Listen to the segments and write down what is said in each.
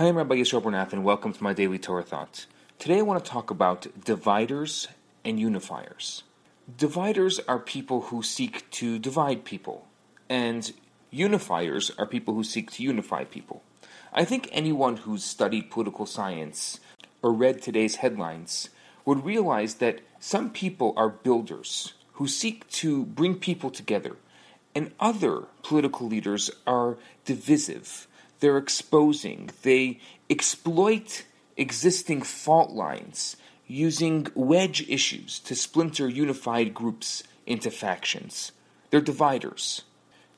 Hi, I'm Rabbi Yisrael Bernath, and welcome to my Daily Torah Thought. Today I want to talk about dividers and unifiers. Dividers are people who seek to divide people, and unifiers are people who seek to unify people. I think anyone who's studied political science or read today's headlines would realize that some people are builders who seek to bring people together, and other political leaders are divisive. They're exposing, they exploit existing fault lines, using wedge issues to splinter unified groups into factions. They're dividers.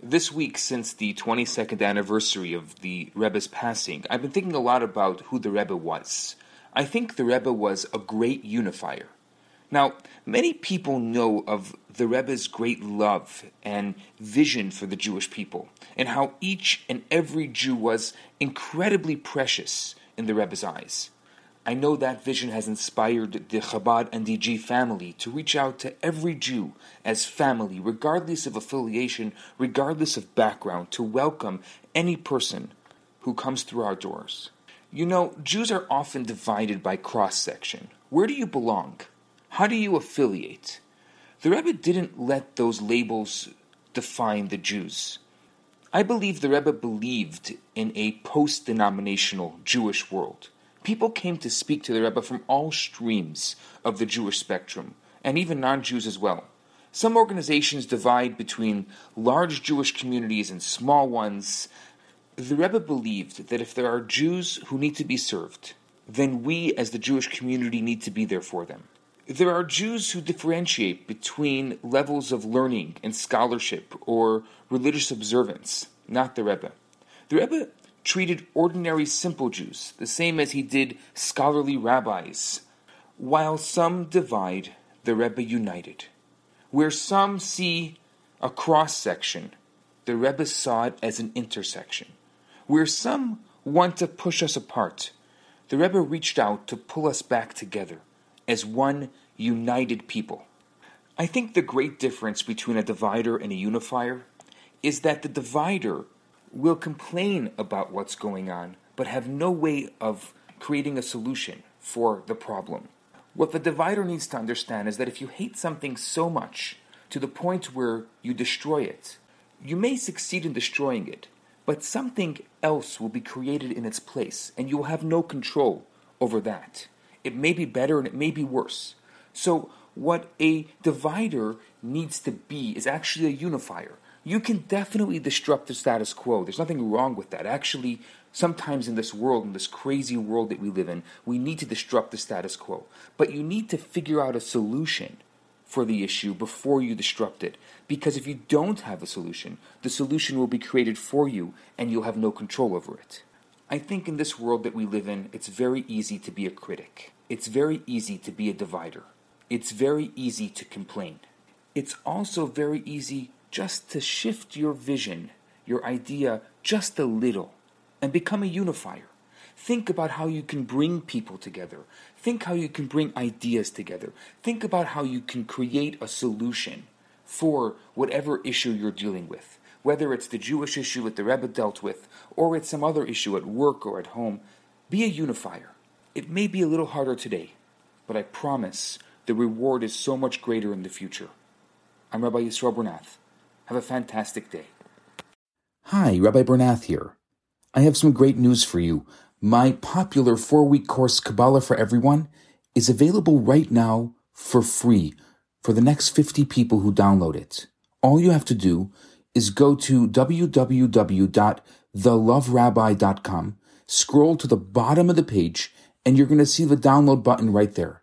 This week, since the 22nd anniversary of the Rebbe's passing, I've been thinking a lot about who the Rebbe was. I think the Rebbe was a great unifier. Now, many people know of the Rebbe's great love and vision for the Jewish people, and how each and every Jew was incredibly precious in the Rebbe's eyes. I know that vision has inspired the Chabad NDG family to reach out to every Jew as family, regardless of affiliation, regardless of background, to welcome any person who comes through our doors. You know, Jews are often divided by cross-section. Where do you belong? How do you affiliate? The Rebbe didn't let those labels define the Jews. I believe the Rebbe believed in a post-denominational Jewish world. People came to speak to the Rebbe from all streams of the Jewish spectrum, and even non-Jews as well. Some organizations divide between large Jewish communities and small ones. The Rebbe believed that if there are Jews who need to be served, then we as the Jewish community need to be there for them. There are Jews who differentiate between levels of learning and scholarship or religious observance, not the Rebbe. The Rebbe treated ordinary simple Jews the same as he did scholarly rabbis. While some divide, the Rebbe united. Where some see a cross-section, the Rebbe saw it as an intersection. Where some want to push us apart, the Rebbe reached out to pull us back together as one united people. I think the great difference between a divider and a unifier is that the divider will complain about what's going on, but have no way of creating a solution for the problem. What the divider needs to understand is that if you hate something so much to the point where you destroy it, you may succeed in destroying it, but something else will be created in its place, and you will have no control over that. It may be better and it may be worse. So what a divider needs to be is actually a unifier. You can definitely disrupt the status quo. There's nothing wrong with that. Actually, sometimes in this world, in this crazy world that we live in, we need to disrupt the status quo. But you need to figure out a solution for the issue before you disrupt it. Because if you don't have a solution, the solution will be created for you and you'll have no control over it. I think in this world that we live in, it's very easy to be a critic. It's very easy to be a divider. It's very easy to complain. It's also very easy just to shift your vision, your idea, just a little, and become a unifier. Think about how you can bring people together. Think how you can bring ideas together. Think about how you can create a solution for whatever issue you're dealing with. Whether it's the Jewish issue that the Rebbe dealt with, or it's some other issue at work or at home, be a unifier. It may be a little harder today, but I promise the reward is so much greater in the future. I'm Rabbi Yisrael Bernath. Have a fantastic day. Hi, Rabbi Bernath here. I have some great news for you. My popular 4-week course, Kabbalah for Everyone, is available right now for free for the next 50 people who download it. All you have to do is go to www.theloverabbi.com, scroll to the bottom of the page, and you're going to see the download button right there.